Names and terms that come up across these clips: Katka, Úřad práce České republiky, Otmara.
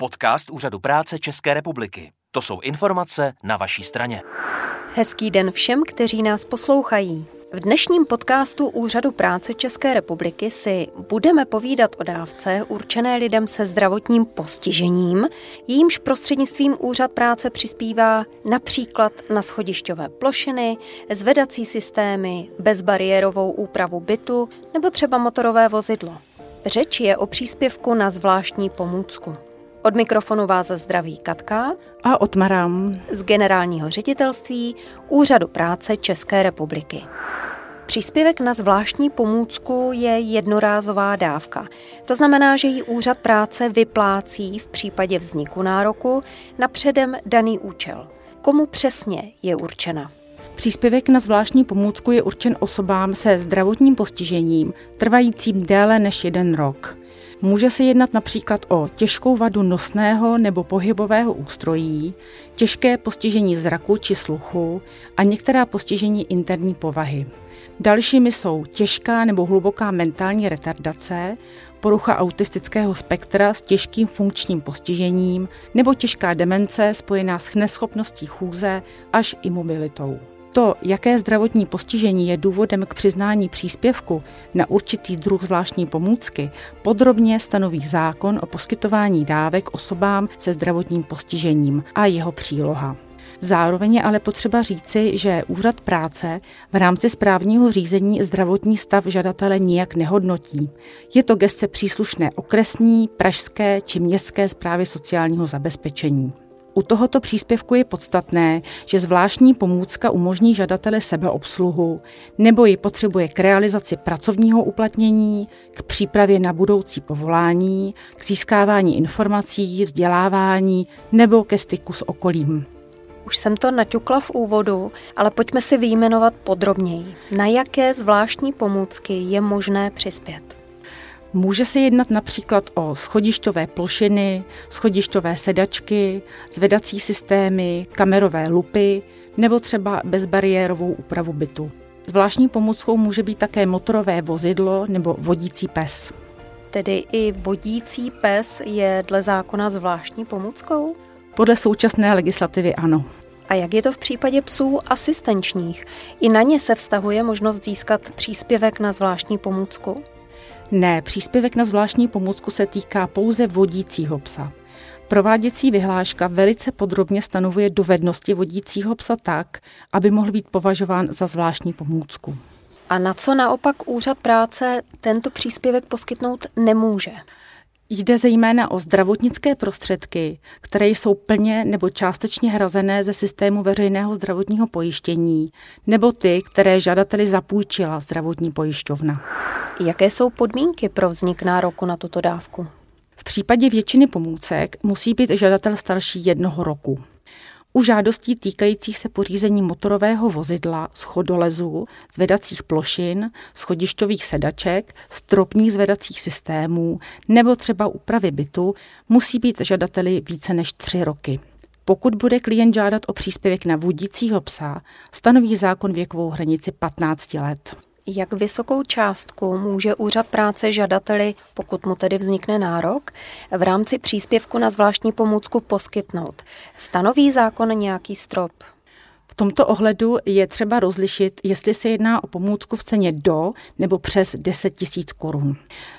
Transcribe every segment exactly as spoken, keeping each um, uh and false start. Podcast Úřadu práce České republiky. To jsou informace na vaší straně. Hezký den všem, kteří nás poslouchají. V dnešním podcastu Úřadu práce České republiky si budeme povídat o dávce určené lidem se zdravotním postižením, jejímž prostřednictvím Úřad práce přispívá například na schodišťové plošiny, zvedací systémy, bezbariérovou úpravu bytu nebo třeba motorové vozidlo. Řeč je o příspěvku na zvláštní pomůcku. Od mikrofonu vás zdraví Katka a Otmara z generálního ředitelství Úřadu práce České republiky. Příspěvek na zvláštní pomůcku je jednorázová dávka. To znamená, že ji Úřad práce vyplácí v případě vzniku nároku na předem daný účel. Komu přesně je určena? Příspěvek na zvláštní pomůcku je určen osobám se zdravotním postižením, trvajícím déle než jeden rok. Může se jednat například o těžkou vadu nosného nebo pohybového ústrojí, těžké postižení zraku či sluchu a některá postižení interní povahy. Dalšími jsou těžká nebo hluboká mentální retardace, porucha autistického spektra s těžkým funkčním postižením nebo těžká demence spojená s neschopností chůze až imobilitou. To, jaké zdravotní postižení je důvodem k přiznání příspěvku na určitý druh zvláštní pomůcky, podrobně stanoví zákon o poskytování dávek osobám se zdravotním postižením a jeho příloha. Zároveň je ale potřeba říci, že Úřad práce v rámci správního řízení zdravotní stav žadatele nijak nehodnotí. Je to gesce příslušné okresní, pražské či městské správy sociálního zabezpečení. U tohoto příspěvku je podstatné, že zvláštní pomůcka umožní žadateli sebeobsluhu nebo ji potřebuje k realizaci pracovního uplatnění, k přípravě na budoucí povolání, k získávání informací, vzdělávání nebo ke styku s okolím. Už jsem to naťukla v úvodu, ale pojďme si vyjmenovat podrobněji. Na jaké zvláštní pomůcky je možné přispět? Může se jednat například o schodišťové plošiny, schodišťové sedačky, zvedací systémy, kamerové lupy nebo třeba bezbariérovou úpravu bytu. Zvláštní pomůckou může být také motorové vozidlo nebo vodící pes. Tedy i vodící pes je dle zákona zvláštní pomůckou? Podle současné legislativy ano. A jak je to v případě psů asistenčních? I na ně se vztahuje možnost získat příspěvek na zvláštní pomůcku? Ne, příspěvek na zvláštní pomůcku se týká pouze vodícího psa. Prováděcí vyhláška velice podrobně stanovuje dovednosti vodícího psa tak, aby mohl být považován za zvláštní pomůcku. A na co naopak Úřad práce tento příspěvek poskytnout nemůže? Jde zejména o zdravotnické prostředky, které jsou plně nebo částečně hrazené ze systému veřejného zdravotního pojištění nebo ty, které žadateli zapůjčila zdravotní pojišťovna. Jaké jsou podmínky pro vznik nároku na tuto dávku? V případě většiny pomůcek musí být žadatel starší jednoho roku. U žádostí týkajících se pořízení motorového vozidla, schodolezu, zvedacích plošin, schodišťových sedaček, stropních zvedacích systémů nebo třeba úpravy bytu musí být žadateli více než tři roky. Pokud bude klient žádat o příspěvek na vodícího psa, stanoví zákon věkovou hranici patnáct let. Jak vysokou částku může Úřad práce žadateli, pokud mu tedy vznikne nárok, v rámci příspěvku na zvláštní pomůcku poskytnout? Stanoví zákon nějaký strop? V tomto ohledu je třeba rozlišit, jestli se jedná o pomůcku v ceně do nebo přes deset tisíc korun.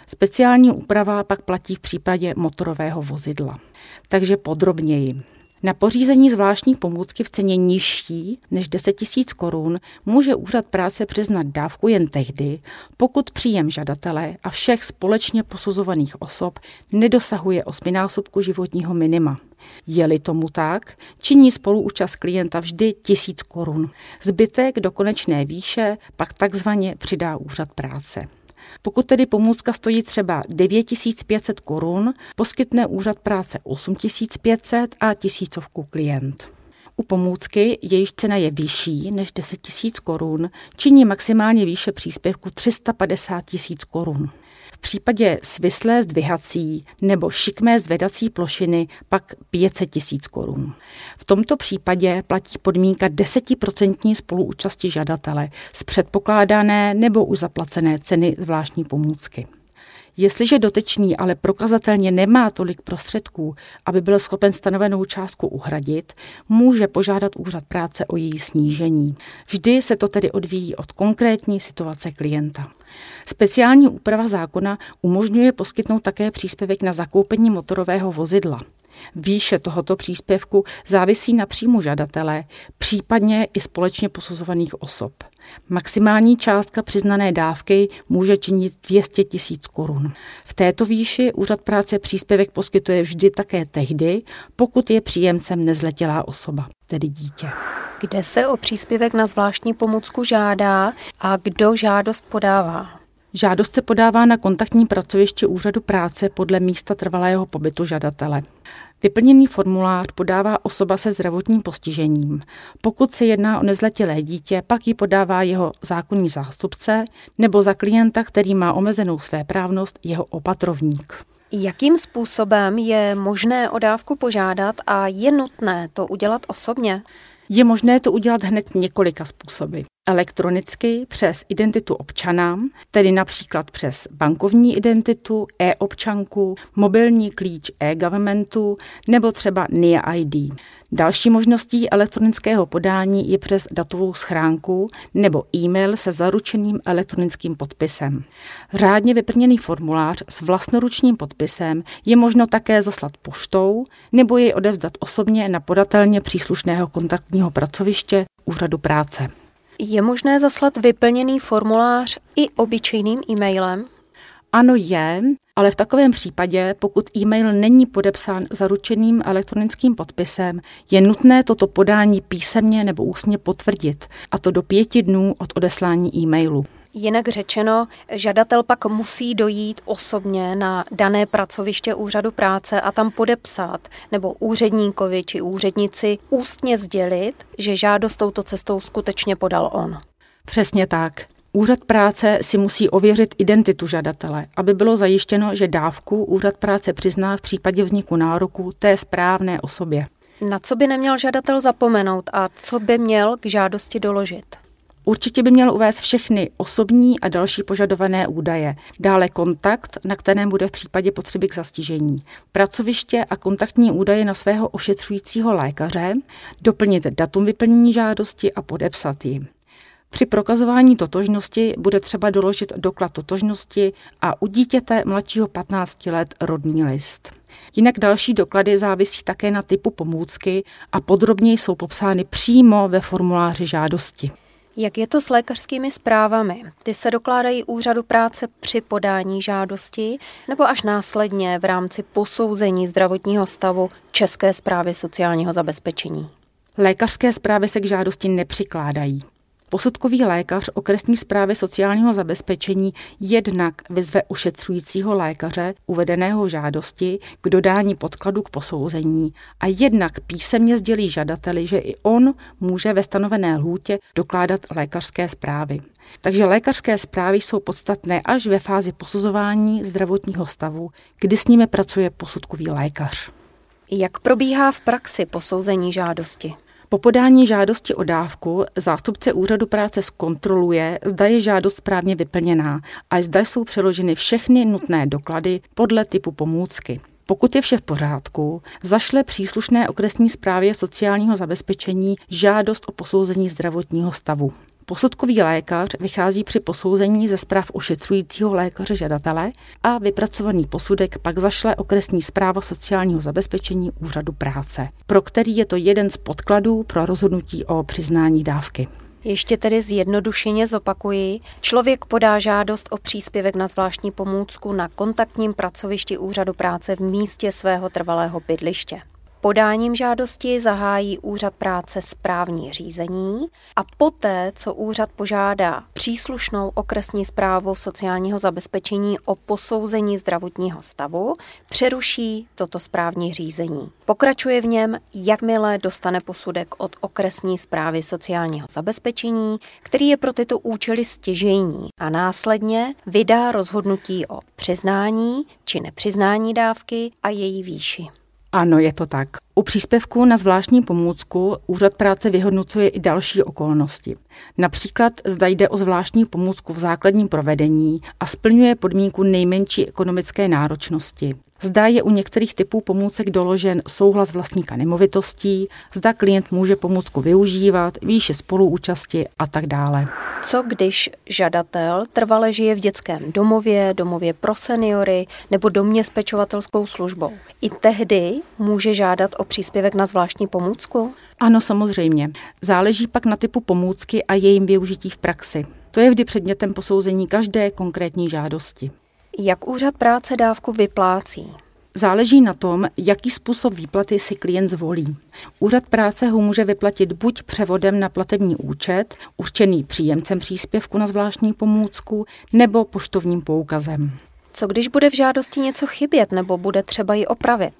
Speciální úprava pak platí v případě motorového vozidla. Takže podrobněji. Na pořízení zvláštní pomůcky v ceně nižší než deset tisíc korun může Úřad práce přiznat dávku jen tehdy, pokud příjem žadatele a všech společně posuzovaných osob nedosahuje osminásobku životního minima. Je-li tomu tak, činí spoluúčast klienta vždy tisíc korun. Zbytek do konečné výše pak takzvaně přidá Úřad práce. Pokud tedy pomůcka stojí třeba devět tisíc pět set korun, poskytne Úřad práce osm tisíc pět set a tisícovku klient. U pomůcky, jejíž cena je vyšší než deset tisíc korun, činí maximálně výše příspěvku tři sta padesát tisíc korun. V případě svislé zdvihací nebo šikmé zvedací plošiny pak pět set tisíc korun. V tomto případě platí podmínka deset procent spoluúčasti žadatele z předpokládané nebo už zaplacené ceny zvláštní pomůcky. Jestliže dotyčný ale prokazatelně nemá tolik prostředků, aby byl schopen stanovenou částku uhradit, může požádat úřad práce o její snížení. Vždy se to tedy odvíjí od konkrétní situace klienta. Speciální úprava zákona umožňuje poskytnout také příspěvek na zakoupení motorového vozidla. Výše tohoto příspěvku závisí na příjmu žadatele, případně i společně posuzovaných osob. Maximální částka přiznané dávky může činit dvě stě tisíc korun. V této výši úřad práce příspěvek poskytuje vždy také tehdy, pokud je příjemcem nezletilá osoba, tedy dítě. Kde se o příspěvek na zvláštní pomůcku žádá a kdo žádost podává? Žádost se podává na kontaktní pracovišti úřadu práce podle místa trvalého pobytu žadatele. Vyplněný formulář podává osoba se zdravotním postižením. Pokud se jedná o nezletilé dítě, pak ji podává jeho zákonný zástupce nebo za klienta, který má omezenou svéprávnost, jeho opatrovník. Jakým způsobem je možné o dávku požádat a je nutné to udělat osobně? Je možné to udělat hned několika způsoby. Elektronicky přes identitu občana, tedy například přes bankovní identitu, e-občanku, mobilní klíč e-governmentu nebo třeba N I A I D. Další možností elektronického podání je přes datovou schránku nebo e-mail se zaručeným elektronickým podpisem. Řádně vyplněný formulář s vlastnoručním podpisem je možno také zaslat poštou nebo jej odevzdat osobně na podatelně příslušného kontaktního pracoviště úřadu práce. Je možné zaslat vyplněný formulář i obyčejným e-mailem? Ano, je, ale v takovém případě, pokud e-mail není podepsán zaručeným elektronickým podpisem, je nutné toto podání písemně nebo ústně potvrdit, a to do pěti dnů od odeslání e-mailu. Jinak řečeno, žadatel pak musí dojít osobně na dané pracoviště úřadu práce a tam podepsat nebo úředníkovi či úřednici ústně sdělit, že žádost touto cestou skutečně podal on. Přesně tak. Úřad práce si musí ověřit identitu žadatele, aby bylo zajištěno, že dávku úřad práce přizná v případě vzniku nároku té správné osobě. Na co by neměl žadatel zapomenout a co by měl k žádosti doložit? Určitě by měl uvést všechny osobní a další požadované údaje, dále kontakt, na kterém bude v případě potřeby k zastižení, pracoviště a kontaktní údaje na svého ošetřujícího lékaře, doplnit datum vyplnění žádosti a podepsat ji. Při prokazování totožnosti bude třeba doložit doklad totožnosti a u dítěte mladšího patnácti let rodný list. Jinak další doklady závisí také na typu pomůcky a podrobněji jsou popsány přímo ve formuláři žádosti. Jak je to s lékařskými zprávami? Ty se dokládají úřadu práce při podání žádosti nebo až následně v rámci posouzení zdravotního stavu České správy sociálního zabezpečení? Lékařské zprávy se k žádosti nepřikládají. Posudkový lékař okresní správy sociálního zabezpečení jednak vyzve ošetřujícího lékaře uvedeného žádosti k dodání podkladu k posouzení a jednak písemně sdělí žadateli, že i on může ve stanovené lhůtě dokládat lékařské zprávy. Takže lékařské zprávy jsou podstatné až ve fázi posuzování zdravotního stavu, kdy s nimi pracuje posudkový lékař. Jak probíhá v praxi posouzení žádosti? Po podání žádosti o dávku zástupce úřadu práce zkontroluje, zda je žádost správně vyplněná a zda jsou přeloženy všechny nutné doklady podle typu pomůcky. Pokud je vše v pořádku, zašle příslušné okresní správě sociálního zabezpečení žádost o posouzení zdravotního stavu. Posudkový lékař vychází při posouzení ze zpráv ošetřujícího lékaře žadatele a vypracovaný posudek pak zašle okresní správa sociálního zabezpečení úřadu práce, pro který je to jeden z podkladů pro rozhodnutí o přiznání dávky. Ještě tedy zjednodušeně zopakuji. Člověk podá žádost o příspěvek na zvláštní pomůcku na kontaktním pracovišti úřadu práce v místě svého trvalého bydliště. Podáním žádosti zahájí úřad práce správní řízení a poté, co úřad požádá příslušnou okresní správu sociálního zabezpečení o posouzení zdravotního stavu, přeruší toto správní řízení. Pokračuje v něm, jakmile dostane posudek od okresní správy sociálního zabezpečení, který je pro tyto účely stěžejní a následně vydá rozhodnutí o přiznání či nepřiznání dávky a její výši. Ano, je to tak. U příspěvku na zvláštní pomůcku Úřad práce vyhodnocuje i další okolnosti. Například zda jde o zvláštní pomůcku v základním provedení a splňuje podmínku nejmenší ekonomické náročnosti. Zda je u některých typů pomůcek doložen souhlas vlastníka nemovitostí, zda klient může pomůcku využívat, výše spoluúčasti a tak dále. Co když žadatel trvale žije v dětském domově, domově pro seniory nebo domě s pečovatelskou službou? I tehdy může žádat o příspěvek na zvláštní pomůcku? Ano, samozřejmě. Záleží pak na typu pomůcky a jejím využití v praxi. To je vždy předmětem posouzení každé konkrétní žádosti. Jak Úřad práce dávku vyplácí? Záleží na tom, jaký způsob výplaty si klient zvolí. Úřad práce ho může vyplatit buď převodem na platební účet, určený příjemcem příspěvku na zvláštní pomůcku, nebo poštovním poukazem. Co když bude v žádosti něco chybět nebo bude třeba ji opravit?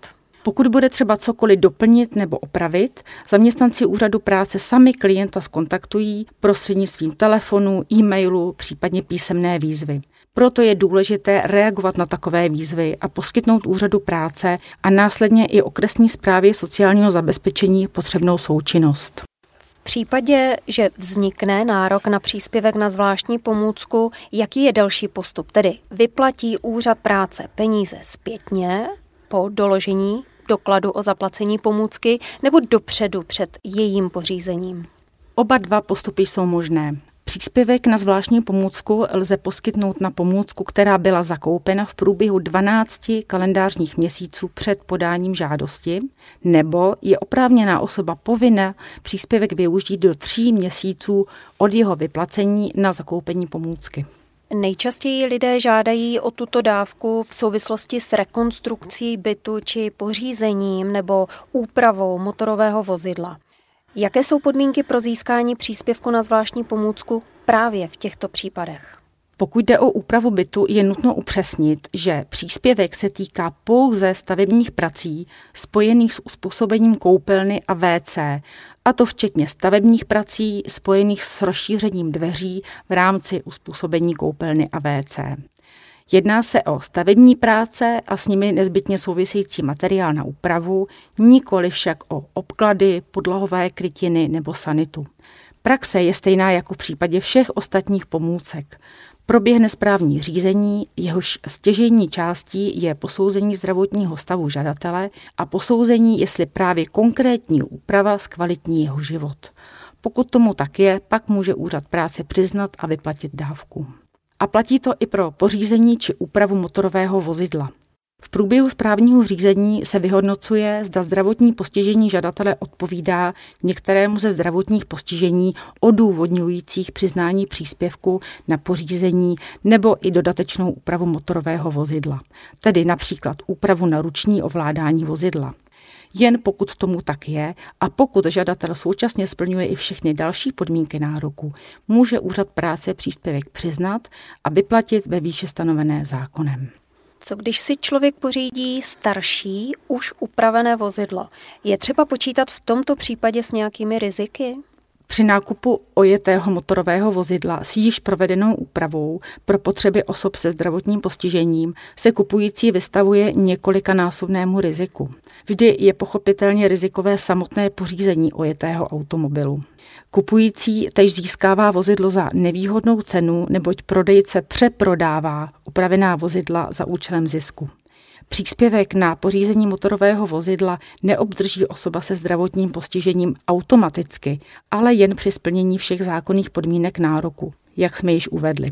Pokud bude třeba cokoliv doplnit nebo opravit, zaměstnanci Úřadu práce sami klienta skontaktují prostřednictvím telefonu, e-mailu, případně písemné výzvy. Proto je důležité reagovat na takové výzvy a poskytnout Úřadu práce a následně i okresní správě sociálního zabezpečení potřebnou součinnost. V případě, že vznikne nárok na příspěvek na zvláštní pomůcku, jaký je další postup? Tedy vyplatí Úřad práce peníze zpětně po doložení dokladu o zaplacení pomůcky nebo dopředu před jejím pořízením? Oba dva postupy jsou možné. Příspěvek na zvláštní pomůcku lze poskytnout na pomůcku, která byla zakoupena v průběhu dvanácti kalendářních měsíců před podáním žádosti, nebo je oprávněná osoba povinna příspěvek využít do tří měsíců od jeho vyplacení na zakoupení pomůcky. Nejčastěji lidé žádají o tuto dávku v souvislosti s rekonstrukcí bytu či pořízením nebo úpravou motorového vozidla. Jaké jsou podmínky pro získání příspěvku na zvláštní pomůcku právě v těchto případech? Pokud jde o úpravu bytu, je nutno upřesnit, že příspěvek se týká pouze stavebních prací spojených s uspůsobením koupelny a vé cé, a to včetně stavebních prací spojených s rozšířením dveří v rámci uspůsobení koupelny a vé cé. Jedná se o stavební práce a s nimi nezbytně související materiál na úpravu, nikoli však o obklady, podlahové krytiny nebo sanitu. Praxe je stejná jako v případě všech ostatních pomůcek. Proběhne správní řízení, jehož stěžejní částí je posouzení zdravotního stavu žadatele a posouzení, jestli právě konkrétní úprava zkvalitní jeho život. Pokud tomu tak je, pak může Úřad práce přiznat a vyplatit dávku. A platí to i pro pořízení či úpravu motorového vozidla. V průběhu správního řízení se vyhodnocuje, zda zdravotní postižení žadatele odpovídá některému ze zdravotních postižení odůvodňujících přiznání příspěvku na pořízení nebo i dodatečnou úpravu motorového vozidla, tedy například úpravu na ruční ovládání vozidla. Jen pokud tomu tak je a pokud žadatel současně splňuje i všechny další podmínky nároku, může Úřad práce příspěvek přiznat a vyplatit ve výše stanovené zákonem. Co když si člověk pořídí starší, už upravené vozidlo? Je třeba počítat v tomto případě s nějakými riziky? Při nákupu ojetého motorového vozidla s již provedenou úpravou pro potřeby osob se zdravotním postižením se kupující vystavuje několikanásobnému riziku. Vždy je pochopitelně rizikové samotné pořízení ojetého automobilu. Kupující též získává vozidlo za nevýhodnou cenu, neboť prodejce přeprodává upravená vozidla za účelem zisku. Příspěvek na pořízení motorového vozidla neobdrží osoba se zdravotním postižením automaticky, ale jen při splnění všech zákonných podmínek nároku, jak jsme již uvedli.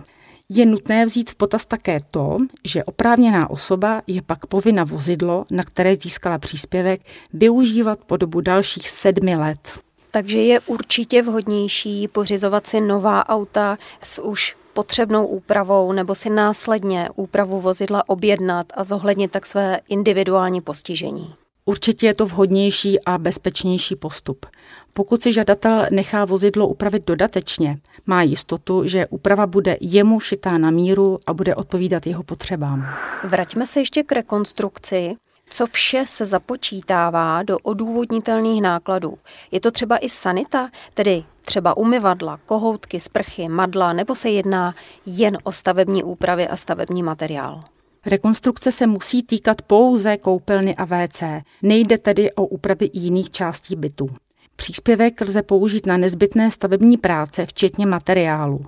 Je nutné vzít v potaz také to, že oprávněná osoba je pak povinna vozidlo, na které získala příspěvek, využívat po dobu dalších sedmi let. Takže je určitě vhodnější pořizovat si nová auta s už potřebnou úpravou nebo si následně úpravu vozidla objednat a zohlednit tak své individuální postižení. Určitě je to vhodnější a bezpečnější postup. Pokud si žadatel nechá vozidlo upravit dodatečně, má jistotu, že úprava bude jemu šitá na míru a bude odpovídat jeho potřebám. Vraťme se ještě k rekonstrukci. Co vše se započítává do odůvodnitelných nákladů? Je to třeba i sanita, tedy třeba umyvadla, kohoutky, sprchy, madla, nebo se jedná jen o stavební úpravy a stavební materiál? Rekonstrukce se musí týkat pouze koupelny a vé cé, nejde tedy o úpravy jiných částí bytu. Příspěvek lze použít na nezbytné stavební práce, včetně materiálu.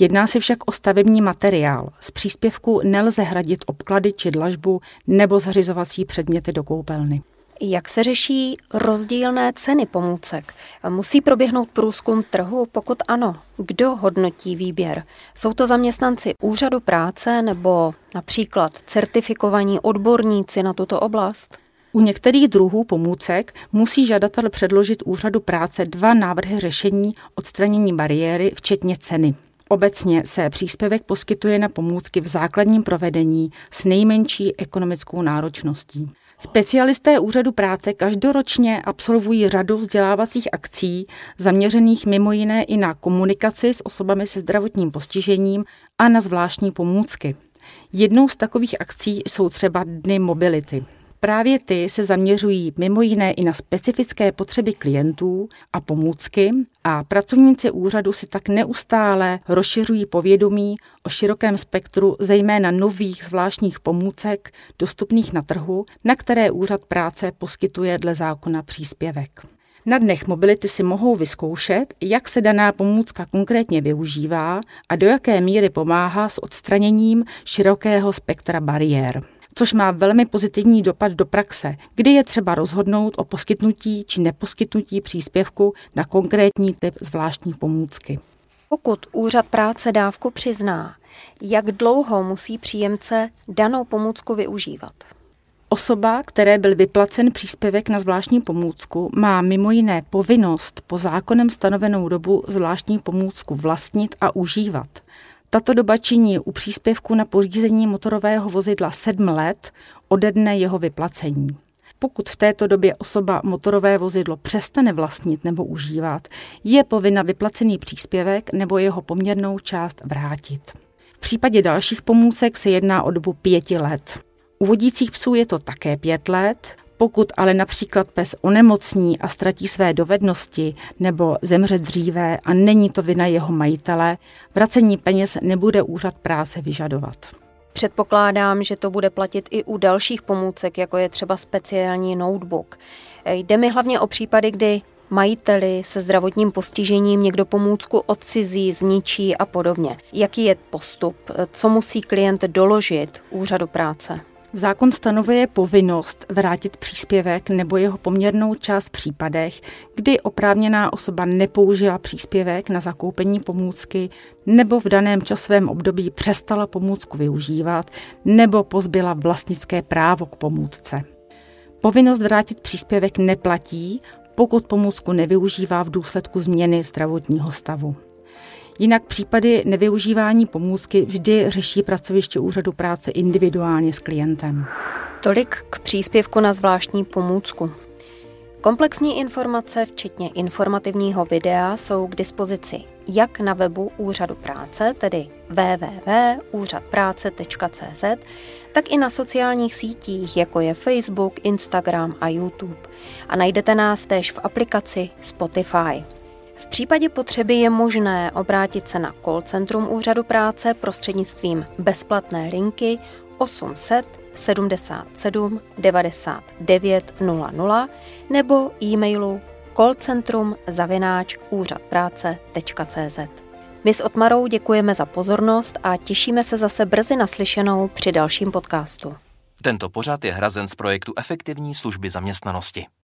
Jedná se však o stavební materiál. Z příspěvku nelze hradit obklady či dlažbu nebo zařizovací předměty do koupelny. Jak se řeší rozdílné ceny pomůcek? Musí proběhnout průzkum trhu? Pokud ano, kdo hodnotí výběr? Jsou to zaměstnanci úřadu práce nebo například certifikovaní odborníci na tuto oblast? U některých druhů pomůcek musí žadatel předložit úřadu práce dva návrhy řešení odstranění bariéry, včetně ceny. Obecně se příspěvek poskytuje na pomůcky v základním provedení s nejmenší ekonomickou náročností. Specialisté úřadu práce každoročně absolvují řadu vzdělávacích akcí zaměřených mimo jiné i na komunikaci s osobami se zdravotním postižením a na zvláštní pomůcky. Jednou z takových akcí jsou třeba dny mobility. Právě ty se zaměřují mimo jiné i na specifické potřeby klientů a pomůcky a pracovníci úřadu si tak neustále rozšiřují povědomí o širokém spektru zejména nových zvláštních pomůcek dostupných na trhu, na které úřad práce poskytuje dle zákona příspěvek. Na dnech mobility si mohou vyzkoušet, jak se daná pomůcka konkrétně využívá a do jaké míry pomáhá s odstraněním širokého spektra bariér. Což má velmi pozitivní dopad do praxe, kdy je třeba rozhodnout o poskytnutí či neposkytnutí příspěvku na konkrétní typ zvláštní pomůcky. Pokud úřad práce dávku přizná, jak dlouho musí příjemce danou pomůcku využívat? Osoba, které byl vyplacen příspěvek na zvláštní pomůcku, má mimo jiné povinnost po zákonem stanovenou dobu zvláštní pomůcku vlastnit a užívat. Tato doba činí u příspěvku na pořízení motorového vozidla sedm let ode dne jeho vyplacení. Pokud v této době osoba motorové vozidlo přestane vlastnit nebo užívat, je povinna vyplacený příspěvek nebo jeho poměrnou část vrátit. V případě dalších pomůcek se jedná o dobu pěti let. U vodících psů je to také pět let, pokud ale například pes onemocní a ztratí své dovednosti nebo zemře dříve a není to vina jeho majitele, vracení peněz nebude úřad práce vyžadovat. Předpokládám, že to bude platit i u dalších pomůcek, jako je třeba speciální notebook. Jde mi hlavně o případy, kdy majiteli se zdravotním postižením někdo pomůcku odcizí, zničí a podobně. Jaký je postup? Co musí klient doložit úřadu práce? Zákon stanovuje povinnost vrátit příspěvek nebo jeho poměrnou část v případech, kdy oprávněná osoba nepoužila příspěvek na zakoupení pomůcky nebo v daném časovém období přestala pomůcku využívat nebo pozbyla vlastnické právo k pomůcce. Povinnost vrátit příspěvek neplatí, pokud pomůcku nevyužívá v důsledku změny zdravotního stavu. Jinak případy nevyužívání pomůcky vždy řeší pracoviště úřadu práce individuálně s klientem. Tolik k příspěvku na zvláštní pomůcku. Komplexní informace, včetně informativního videa, jsou k dispozici jak na webu úřadu práce, tedy w w w tečka úřad práce tečka c z, tak i na sociálních sítích, jako je Facebook, Instagram a YouTube. A najdete nás též v aplikaci Spotify. V případě potřeby je možné obrátit se na call centrum úřadu práce prostřednictvím bezplatné linky osm set sedmdesát sedm devadesát devět nula nula nebo e-mailu callcentrum zavináč úřad práce tečka c z. My s Otmarou děkujeme za pozornost a těšíme se zase brzy naslyšenou při dalším podcastu. Tento pořad je hrazen z projektu Efektivní služby zaměstnanosti.